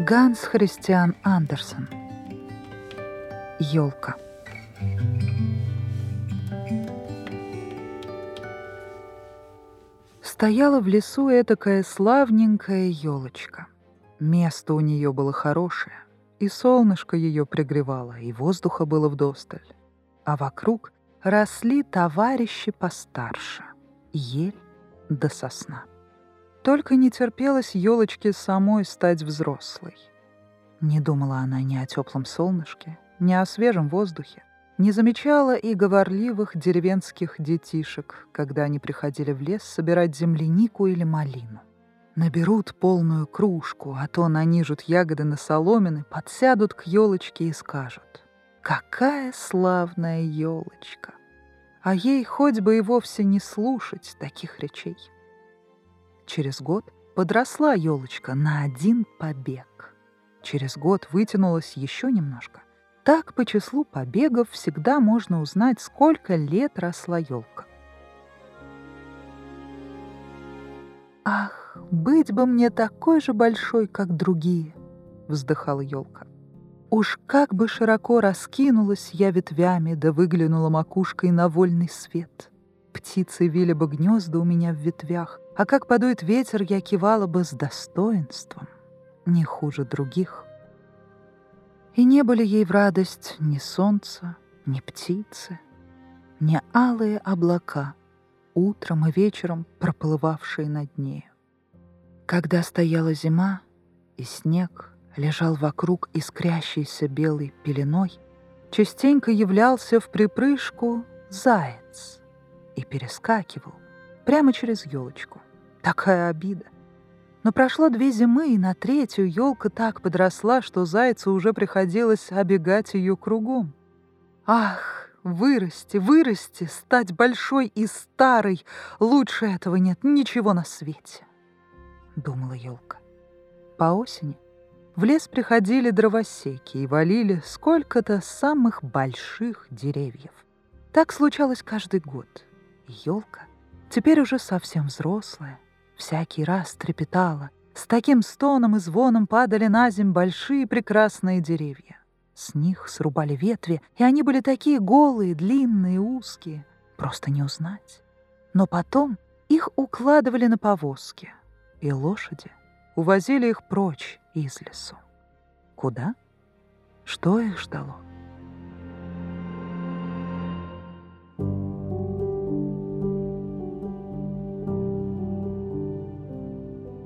Ганс Христиан Андерсен. Ёлка. Стояла в лесу этакая славненькая ёлочка. Место у нее было хорошее, и солнышко ее пригревало, и воздуха было вдосталь. А вокруг росли товарищи постарше — ель да сосна. Только не терпелось ёлочке самой стать взрослой. Не думала она ни о теплом солнышке, ни о свежем воздухе, не замечала и говорливых деревенских детишек, когда они приходили в лес собирать землянику или малину. Наберут полную кружку, а то нанижут ягоды на соломины, подсядут к ёлочке и скажут: «Какая славная ёлочка!» А ей хоть бы и вовсе не слушать таких речей. Через год подросла ёлочка на один побег. Через год вытянулась еще немножко. Так по числу побегов всегда можно узнать, сколько лет росла ёлка. «Ах, быть бы мне такой же большой, как другие!» — вздыхала ёлка. «Уж как бы широко раскинулась я ветвями, да выглянула макушкой на вольный свет! Птицы вили бы гнезда у меня в ветвях, а как подует ветер, я кивала бы с достоинством, не хуже других». И не были ей в радость ни солнца, ни птицы, ни алые облака, утром и вечером проплывавшие над нею. Когда стояла зима, и снег лежал вокруг искрящейся белой пеленой, частенько являлся в припрыжку заяц и перескакивал прямо через ёлочку. Такая обида. Но прошло 2 зимы, и на 3-ю ёлка так подросла, что зайцу уже приходилось обегать ее кругом. «Ах, вырасти, вырасти, стать большой и старой! Лучше этого нет ничего на свете!» — думала ёлка. По осени в лес приходили дровосеки и валили сколько-то самых больших деревьев. Так случалось каждый год. И ёлка, теперь уже совсем взрослая, всякий раз трепетала. С таким стоном и звоном падали на земь большие прекрасные деревья. С них срубали ветви, и они были такие голые, длинные, узкие. Просто не узнать. Но потом их укладывали на повозки, и лошади увозили их прочь из лесу. Куда? Что их ждало?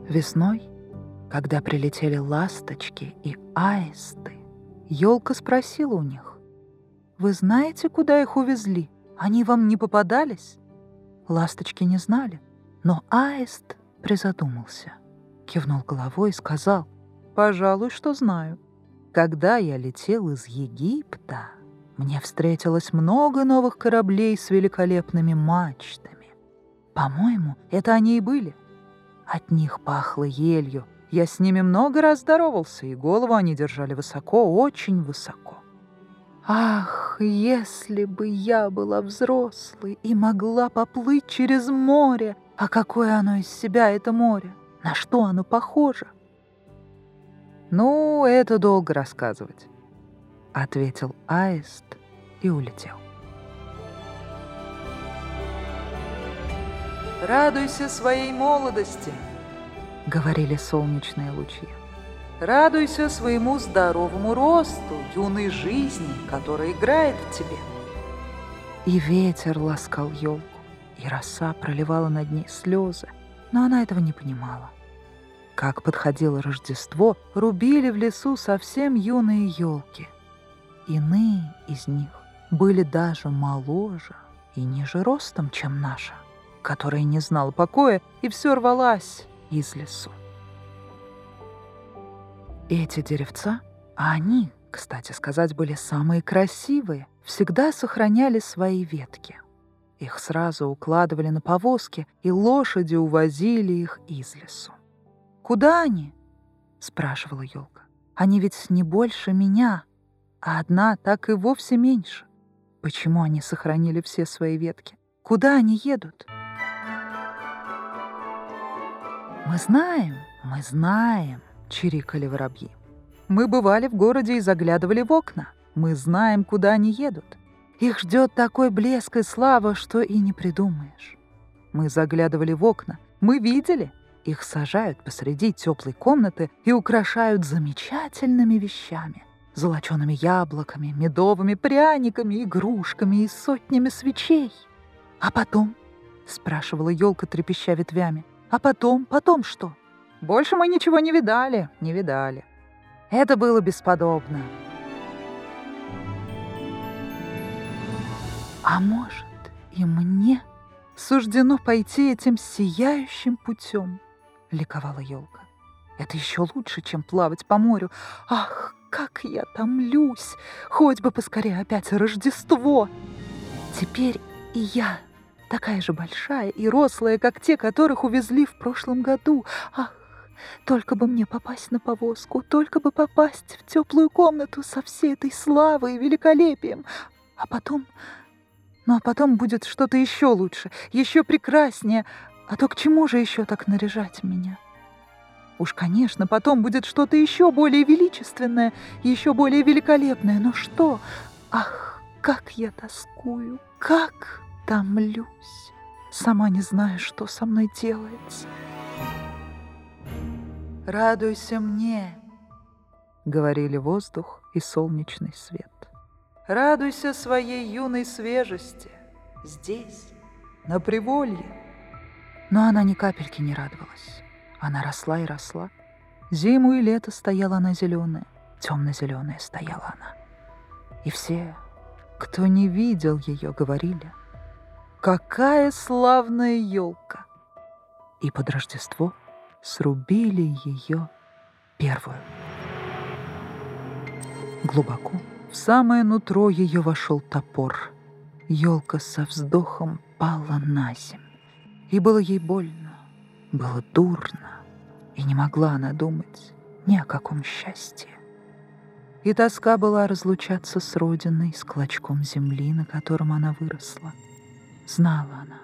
Весной, когда прилетели ласточки и аисты, ёлка спросила у них: «Вы знаете, куда их увезли? Они вам не попадались?» Ласточки не знали, но аист призадумался, кивнул головой и сказал: «Пожалуй, что знаю. Когда я летел из Египта, мне встретилось много новых кораблей с великолепными мачтами. По-моему, это они и были. От них пахло елью. Я с ними много раз здоровался, и голову они держали высоко, очень высоко. Ах, если бы я была взрослой и могла поплыть через море! А какое оно из себя, это море? На что оно похоже?» «Ну, это долго рассказывать», — ответил аист и улетел. «Радуйся своей молодости», — говорили солнечные лучи. «Радуйся своему здоровому росту, юной жизни, которая играет в тебе». И ветер ласкал ёлку, и роса проливала над ней слезы, но она этого не понимала. Как подходило Рождество, рубили в лесу совсем юные ёлки. Иные из них были даже моложе и ниже ростом, чем наша, которая не знала покоя и все рвалась из лесу. Эти деревца, а они, кстати сказать, были самые красивые, всегда сохраняли свои ветки. Их сразу укладывали на повозки, и лошади увозили их из лесу. «Куда они?» — спрашивала ёлка. «Они ведь не больше меня, а одна так и вовсе меньше. Почему они сохранили все свои ветки? Куда они едут?» «Мы знаем», «Мы знаем», — чирикали воробьи. «Мы бывали в городе и заглядывали в окна. Мы знаем, куда они едут. Их ждет такой блеск и слава, что и не придумаешь. Мы заглядывали в окна. Мы видели. Их сажают посреди теплой комнаты и украшают замечательными вещами. Золочеными яблоками, медовыми пряниками, игрушками и сотнями свечей. А потом?» — спрашивала елка, трепеща ветвями. «А потом? Потом что?» «Больше мы ничего не видали, не видали. Это было бесподобно». А может, и мне суждено пойти этим сияющим путем, ликовала елка. Это еще лучше, чем плавать по морю. Ах, как я томлюсь! Хоть бы поскорее опять Рождество! Теперь и я такая же большая и рослая, как те, которых увезли в прошлом году. Ах, только бы мне попасть на повозку, только бы попасть в теплую комнату со всей этой славой и великолепием. А потом... Ну, а потом будет что-то еще лучше, еще прекраснее. А то к чему же еще так наряжать меня? Уж, конечно, потом будет что-то еще более величественное, еще более великолепное. Но что? Ах, как я тоскую, как томлюсь. Сама не знаю, что со мной делается. «Радуйся мне», — говорили воздух и солнечный свет. «Радуйся своей юной свежести, здесь, на приволье». Но она ни капельки не радовалась. Она росла и росла. Зиму и лето стояла она зеленая, темно-зеленая стояла она. И все, кто не видел ее, говорили: «Какая славная елка!» И под Рождество срубили ее первую. Глубоко в самое нутро ее вошел топор. Елка со вздохом пала на землю. И было ей больно, было дурно, и не могла она думать ни о каком счастье. И тоска была разлучаться с родиной, с клочком земли, на котором она выросла. Знала она,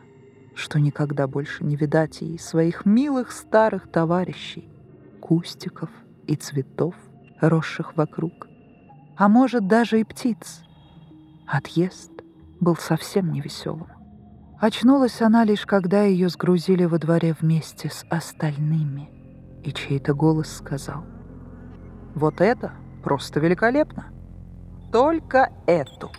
что никогда больше не видать ей своих милых старых товарищей, кустиков и цветов, росших вокруг, а может, даже и птиц. Отъезд был совсем невеселым. Очнулась она лишь, когда ее сгрузили во дворе вместе с остальными, и чей-то голос сказал: «Вот это просто великолепно! Только эту!»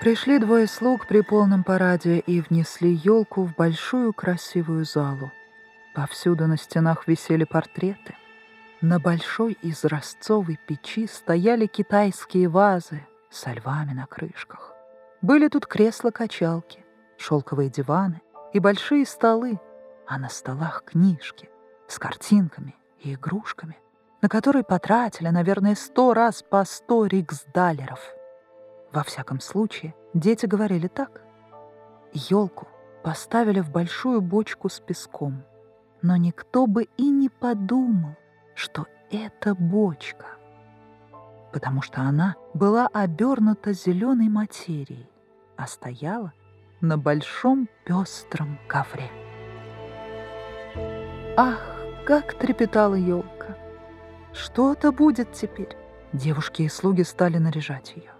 Пришли двое слуг при полном параде и внесли елку в большую красивую залу. Повсюду на стенах висели портреты. На большой изразцовой печи стояли китайские вазы со львами на крышках. Были тут кресла-качалки, шелковые диваны и большие столы, а на столах книжки с картинками и игрушками, на которые потратили, наверное, 100 раз по 100 риксдалеров. Во всяком случае, дети говорили так. Елку поставили в большую бочку с песком, но никто бы и не подумал, что это бочка, потому что она была обернута зеленой материей, а стояла на большом пестром ковре. Ах, как трепетала елка! Что-то будет теперь! Девушки и слуги стали наряжать ее.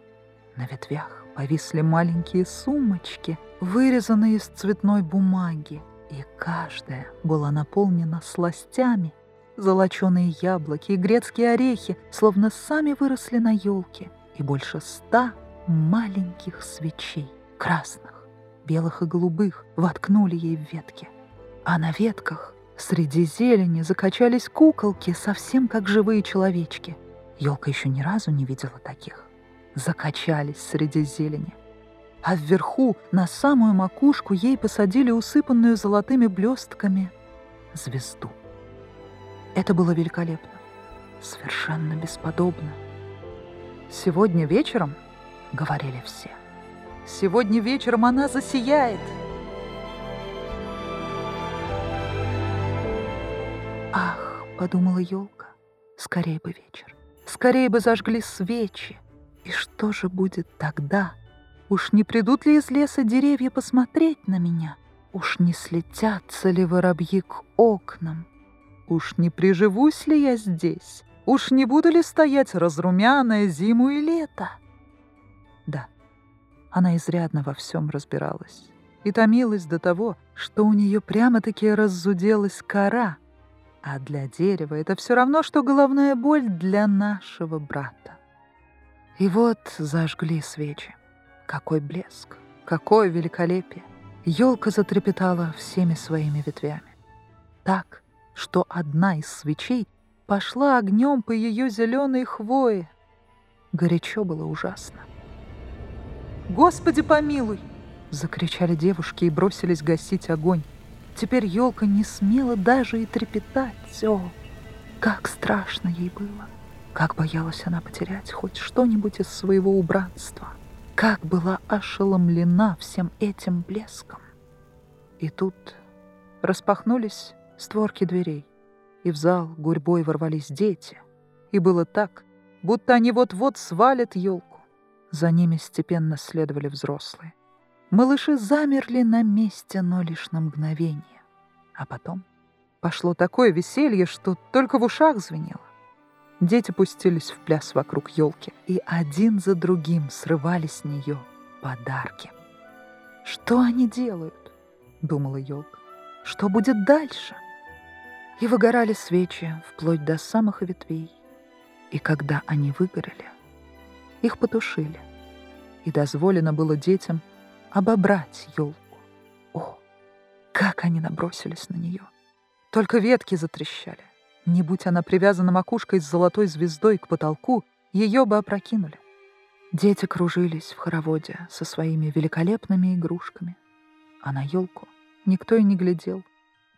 На ветвях повисли маленькие сумочки, вырезанные из цветной бумаги, и каждая была наполнена сластями. Золоченые яблоки и грецкие орехи словно сами выросли на елке, и больше 100 маленьких свечей, красных, белых и голубых, воткнули ей в ветки. А на ветках среди зелени закачались куколки, совсем как живые человечки. Елка еще ни разу не видела таких. Закачались среди зелени. А вверху, на самую макушку, ей посадили усыпанную золотыми блестками звезду. Это было великолепно, совершенно бесподобно. «Сегодня вечером, — говорили все, — сегодня вечером она засияет!» «Ах, — подумала елка, — скорее бы вечер, скорее бы зажгли свечи. И что же будет тогда? Уж не придут ли из леса деревья посмотреть на меня? Уж не слетятся ли воробьи к окнам? Уж не приживусь ли я здесь? Уж не буду ли стоять разрумяная зиму и лето? Да, она изрядно во всем разбиралась и томилась до того, что у нее прямо-таки раззуделась кора, а для дерева это все равно, что головная боль для нашего брата. И вот зажгли свечи. Какой блеск, какое великолепие! Ёлка затрепетала всеми своими ветвями. Так, что одна из свечей пошла огнем по ее зеленой хвое. Горячо было ужасно. «Господи помилуй!» — закричали девушки и бросились гасить огонь. Теперь Ёлка не смела даже и трепетать. О, как страшно ей было! Как боялась она потерять хоть что-нибудь из своего убранства! Как была ошеломлена всем этим блеском! И тут распахнулись створки дверей, и в зал гурьбой ворвались дети, и было так, будто они вот-вот свалят Ёлку. За ними степенно следовали взрослые. Малыши замерли на месте, но лишь на мгновение. А потом пошло такое веселье, что только в ушах звенело. Дети пустились в пляс вокруг Ёлки, и один за другим срывали с нее подарки. «Что они делают?» — думала Ёлка. «Что будет дальше?» И выгорали свечи вплоть до самых ветвей. И когда они выгорели, их потушили, и дозволено было детям обобрать Ёлку. О, как они набросились на нее! Только ветки затрещали. Не будь она привязана макушкой с золотой звездой к потолку, ее бы опрокинули. Дети кружились в хороводе со своими великолепными игрушками, а на Ёлку никто и не глядел.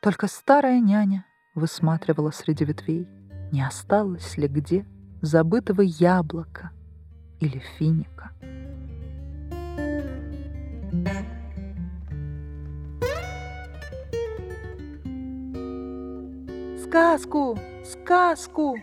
Только старая няня высматривала среди ветвей, не осталось ли где забытого яблока или финика. «Сказку! Сказку!»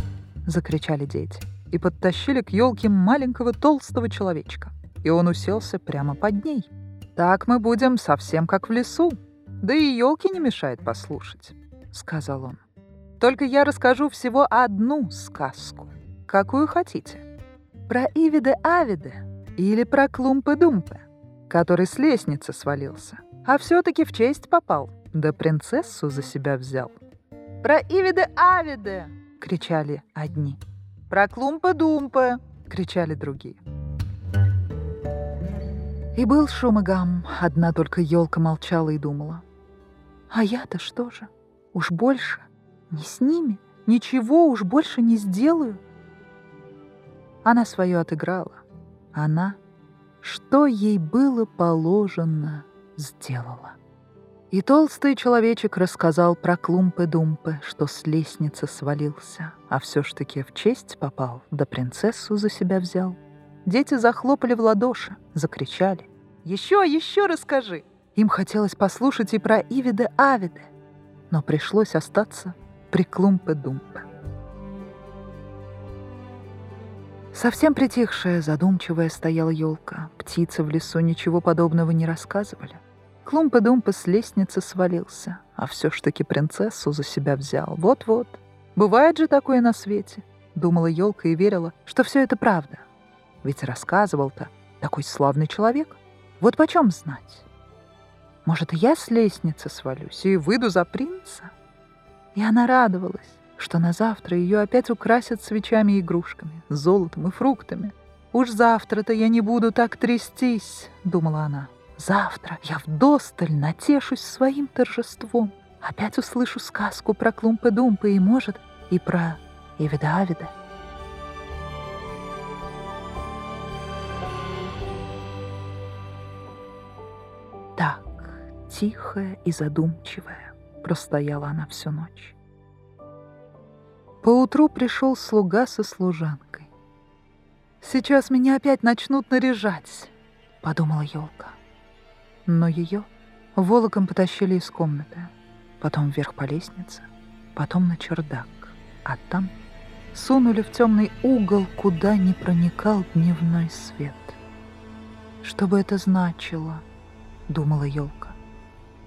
— закричали дети и подтащили к Ёлке маленького толстого человечка, и он уселся прямо под ней. «Так мы будем совсем как в лесу, да и Ёлке не мешает послушать», — сказал он. «Только я расскажу всего одну сказку, какую хотите. Про Иведе-Аведе или про Клумпе-Думпе, который с лестницы свалился, а все-таки в честь попал, да принцессу за себя взял». «Про Иведе-Аведе!» — кричали одни. «Про Клумпе-Думпе!» — кричали другие. И был шум и гам, одна только Ёлка молчала и думала. «А я-то что же? Уж больше не с ними, ничего уж больше не сделаю». Она свое отыграла. Она, что ей было положено, сделала. И толстый человечек рассказал про Клумпе-Думпе, что с лестницы свалился, а все ж таки в честь попал, да принцессу за себя взял. Дети захлопали в ладоши, закричали. «Еще, еще расскажи!» Им хотелось послушать и про Иведе-Аведе, но пришлось остаться при Клумпе-Думпе. Совсем притихшая, задумчивая стояла Ёлка. Птицы в лесу ничего подобного не рассказывали. Клумпе-Думпе с лестницы свалился, а все ж таки принцессу за себя взял. Вот-вот. Бывает же такое на свете, думала Ёлка и верила, что все это правда. Ведь рассказывал-то такой славный человек. Вот почем знать? Может, и я с лестницы свалюсь и выйду за принца? И она радовалась, что на завтра ее опять украсят свечами и игрушками, золотом и фруктами. «Уж завтра-то я не буду так трястись», думала она. «Завтра я вдосталь натешусь своим торжеством. Опять услышу сказку про Клумпе-Думпе и, может, и про Иведе-Аведе». Так, тихая и задумчивая, простояла она всю ночь. Поутру пришел слуга со служанкой. «Сейчас меня опять начнут наряжать», — подумала Ёлка. Но ее волоком потащили из комнаты, потом вверх по лестнице, потом на чердак, а там сунули в темный угол, куда не проникал дневной свет. «Что бы это значило?» — думала Ёлка.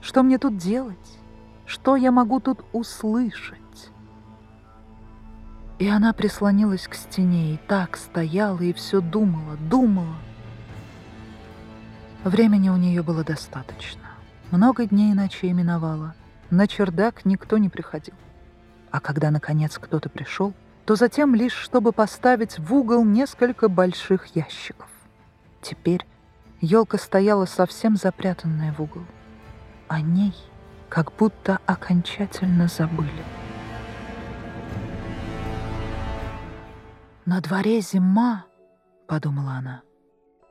Что мне тут делать? Что я могу тут услышать? И она прислонилась к стене, и так стояла, и все думала, думала. Времени у нее было достаточно. Много дней и ночей миновало. На чердак никто не приходил. А когда, наконец, кто-то пришел, то затем лишь, чтобы поставить в угол несколько больших ящиков. Теперь ёлка стояла совсем запрятанная в угол. О ней как будто окончательно забыли. «На дворе зима», — подумала она.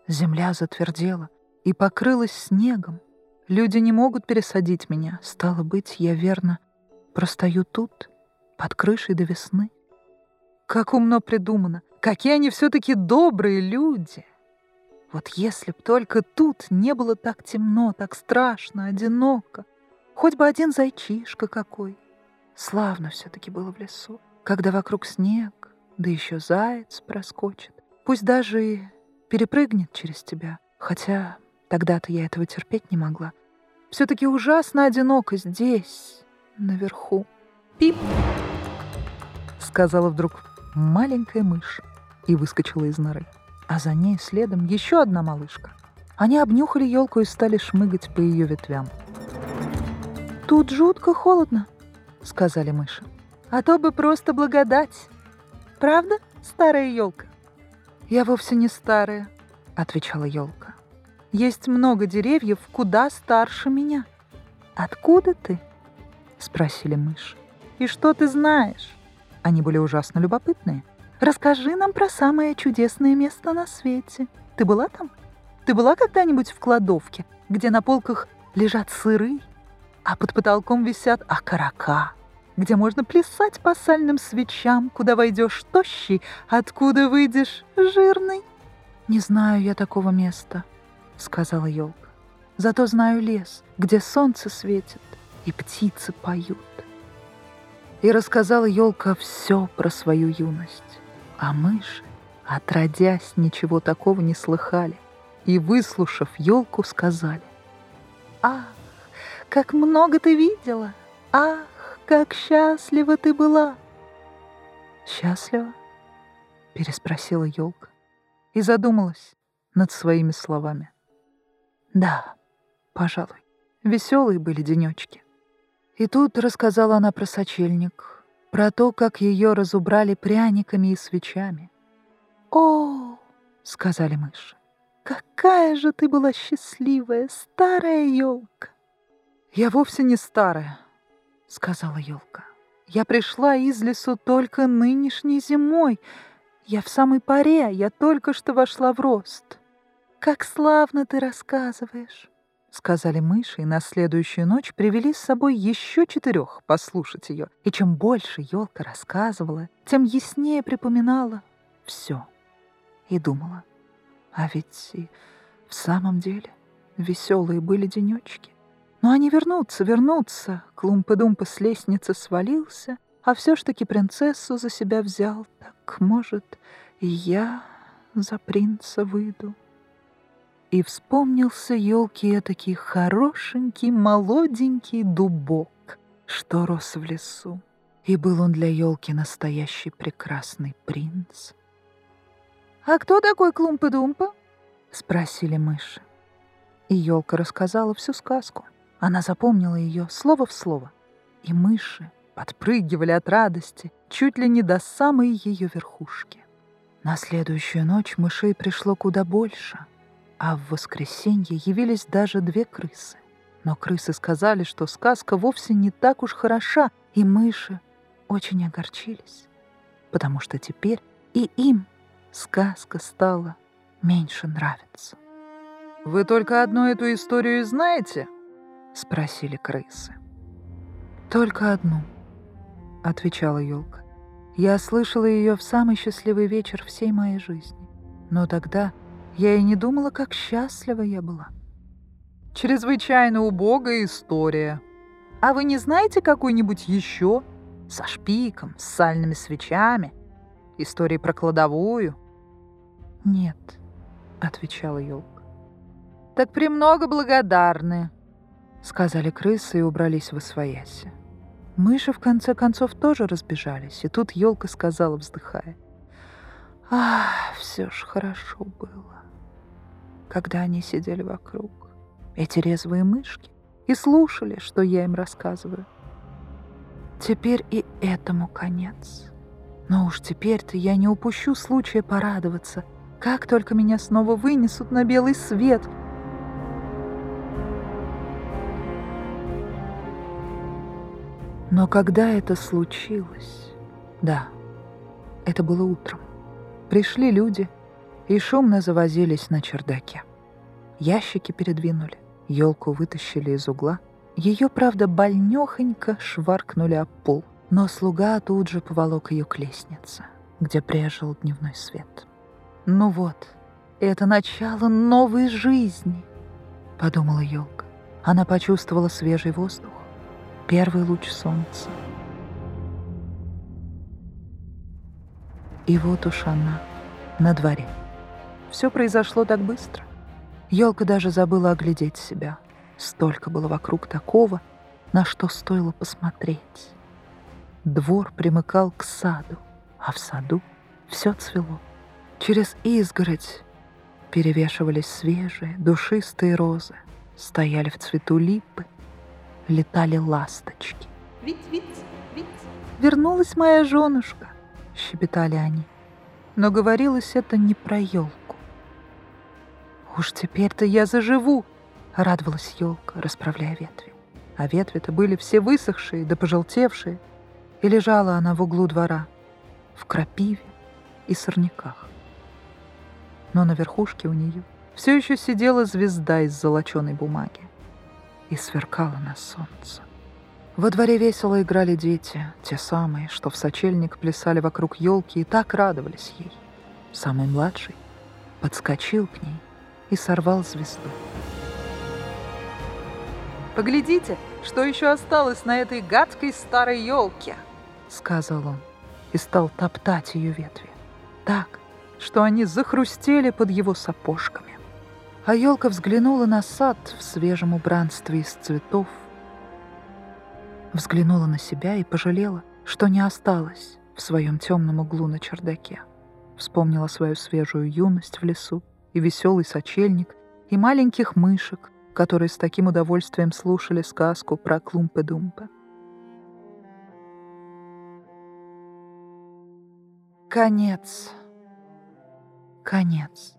Земля затвердела и покрылась снегом. Люди не могут пересадить меня. Стало быть, я верно простою тут, под крышей до весны. Как умно придумано! Какие они все-таки добрые люди! Вот если б только тут не было так темно, так страшно, одиноко. Хоть бы один зайчишка какой. Славно все-таки было в лесу, когда вокруг снег, да еще заяц проскочит. Пусть даже и перепрыгнет через тебя, хотя тогда-то я этого терпеть не могла. Все-таки ужасно одиноко здесь, наверху. «Пип!» — сказала вдруг маленькая мышь и выскочила из норы. А за ней следом еще одна малышка. Они обнюхали елку и стали шмыгать по ее ветвям. «Тут жутко холодно», — сказали мыши. «А то бы просто благодать. Правда, старая елка?» «Я вовсе не старая», — отвечала елка. «Есть много деревьев куда старше меня». «Откуда ты?» — спросили мыши. «И что ты знаешь?» Они были ужасно любопытные. «Расскажи нам про самое чудесное место на свете. Ты была там? Ты была когда-нибудь в кладовке, где на полках лежат сыры, а под потолком висят окорока, где можно плясать по сальным свечам, куда войдешь тощий, откуда выйдешь жирный?» «Не знаю я такого места», — сказала елка. «Зато знаю лес, где солнце светит и птицы поют». И рассказала елка все про свою юность. А мыши, отродясь, ничего такого не слыхали и, выслушав елку, сказали: «Ах, как много ты видела! Ах, как счастлива ты была!» «Счастлива?» — переспросила елка и задумалась над своими словами. Да, пожалуй, веселые были денечки. И тут рассказала она про сочельник, про то, как ее разубрали пряниками и свечами. «О, — сказали мыши, — какая же ты была счастливая, старая елка!» «Я вовсе не старая, — сказала елка. — Я пришла из лесу только нынешней зимой. Я в самой поре, я только что вошла в рост». «Как славно ты рассказываешь!» — сказали мыши, и на следующую ночь привели с собой еще 4 послушать ее. И чем больше елка рассказывала, тем яснее припоминала все. И думала: а ведь и в самом деле веселые были денечки. Но они вернутся, вернутся. Клумпе-Думпе с лестницы свалился, а все ж таки принцессу за себя взял. Так, может, и я за принца выйду. И вспомнился елке этакий хорошенький молоденький дубок, что рос в лесу. И был он для елки настоящий прекрасный принц. «А кто такой Клумпе-Думпе?» — спросили мыши. И елка рассказала всю сказку. Она запомнила ее слово в слово. И мыши подпрыгивали от радости чуть ли не до самой ее верхушки. На следующую ночь мышей пришло куда больше. А в воскресенье явились даже 2 крысы. Но крысы сказали, что сказка вовсе не так уж хороша, и мыши очень огорчились, потому что теперь и им сказка стала меньше нравиться. «Вы только одну эту историю знаете?» — спросили крысы. «Только одну», — отвечала елка. «Я слышала ее в самый счастливый вечер всей моей жизни, но тогда я и не думала, как счастлива я была». «Чрезвычайно убогая история. А вы не знаете какую-нибудь еще? Со шпиком, с сальными свечами? Истории про кладовую?» «Нет», — отвечала елка. «Так премного благодарны. — сказали крысы и убрались восвояси. Мыши, в конце концов, тоже разбежались, и тут Ёлка сказала, вздыхая: «Ах, все ж хорошо было, когда они сидели вокруг, эти резвые мышки, и слушали, что я им рассказываю. Теперь и этому конец. Но уж теперь-то я не упущу случая порадоваться, как только меня снова вынесут на белый свет». Но когда это случилось... Да, это было утром. Пришли люди и шумно завозились на чердаке. Ящики передвинули, Ёлку вытащили из угла. Ее, правда, больнёхонько шваркнули об пол, но слуга тут же поволок ее к лестнице, где прежил дневной свет. «Ну вот, это начало новой жизни», — подумала Ёлка. Она почувствовала свежий воздух, первый луч солнца. И вот уж она на дворе. Все произошло так быстро. Ёлка даже забыла оглядеть себя. Столько было вокруг такого, на что стоило посмотреть. Двор примыкал к саду, а в саду все цвело. Через изгородь перевешивались свежие, душистые розы, стояли в цвету липы, летали ласточки. «Вить-вить-вить! Вернулась моя женушка!» — щебетали они. Но говорилось это не про Ёлку. «Уж теперь-то я заживу!» — радовалась Ёлка, расправляя ветви. А ветви-то были все высохшие да пожелтевшие, и лежала она в углу двора, в крапиве и сорняках. Но на верхушке у нее все еще сидела звезда из золоченой бумаги и сверкала на солнце. Во дворе весело играли дети, те самые, что в сочельник плясали вокруг Ёлки и так радовались ей. Самый младший подскочил к ней и сорвал звезду. «Поглядите, что еще осталось на этой гадкой старой Ёлке», — сказал он и стал топтать ее ветви так, что они захрустели под его сапожками. А Ёлка взглянула на сад в свежем убранстве из цветов, взглянула на себя и пожалела, что не осталась в своем темном углу на чердаке. Вспомнила свою свежую юность в лесу и веселый сочельник, и маленьких мышек, которые с таким удовольствием слушали сказку про Клумпе-Думпе. Конец. Конец.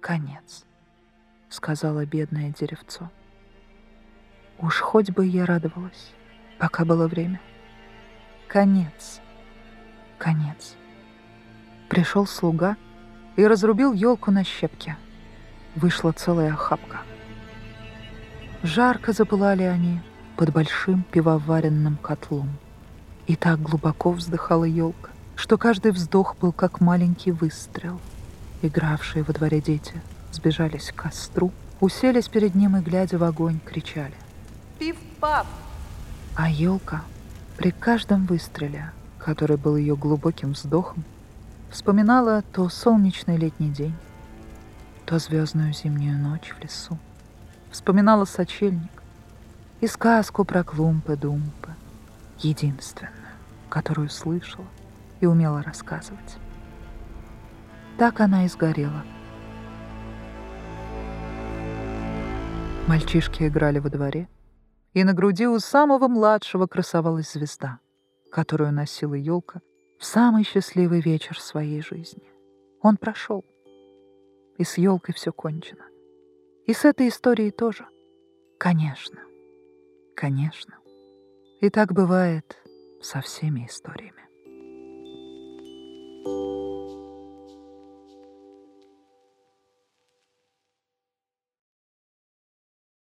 Конец, — сказала бедное деревцо. Уж хоть бы я радовалась, пока было время. Конец. Конец. Пришел слуга и разрубил Ёлку на щепки. Вышла целая охапка. Жарко запылали они под большим пивоваренным котлом. И так глубоко вздыхала Ёлка, что каждый вздох был как маленький выстрел. Игравшие во дворе дети сбежались к костру, уселись перед ним и, глядя в огонь, кричали: «Пиф-паф!». А Ёлка при каждом выстреле, который был ее глубоким вздохом, вспоминала то солнечный летний день, то звездную зимнюю ночь в лесу. Вспоминала сочельник и сказку про Клумпе-Думпе, единственную, которую слышала и умела рассказывать. Так она и сгорела. Мальчишки играли во дворе, и на груди у самого младшего красовалась звезда, которую носила Ёлка в самый счастливый вечер своей жизни. Он прошел. И с Ёлкой все кончено. И с этой историей тоже. Конечно. Конечно. И так бывает со всеми историями.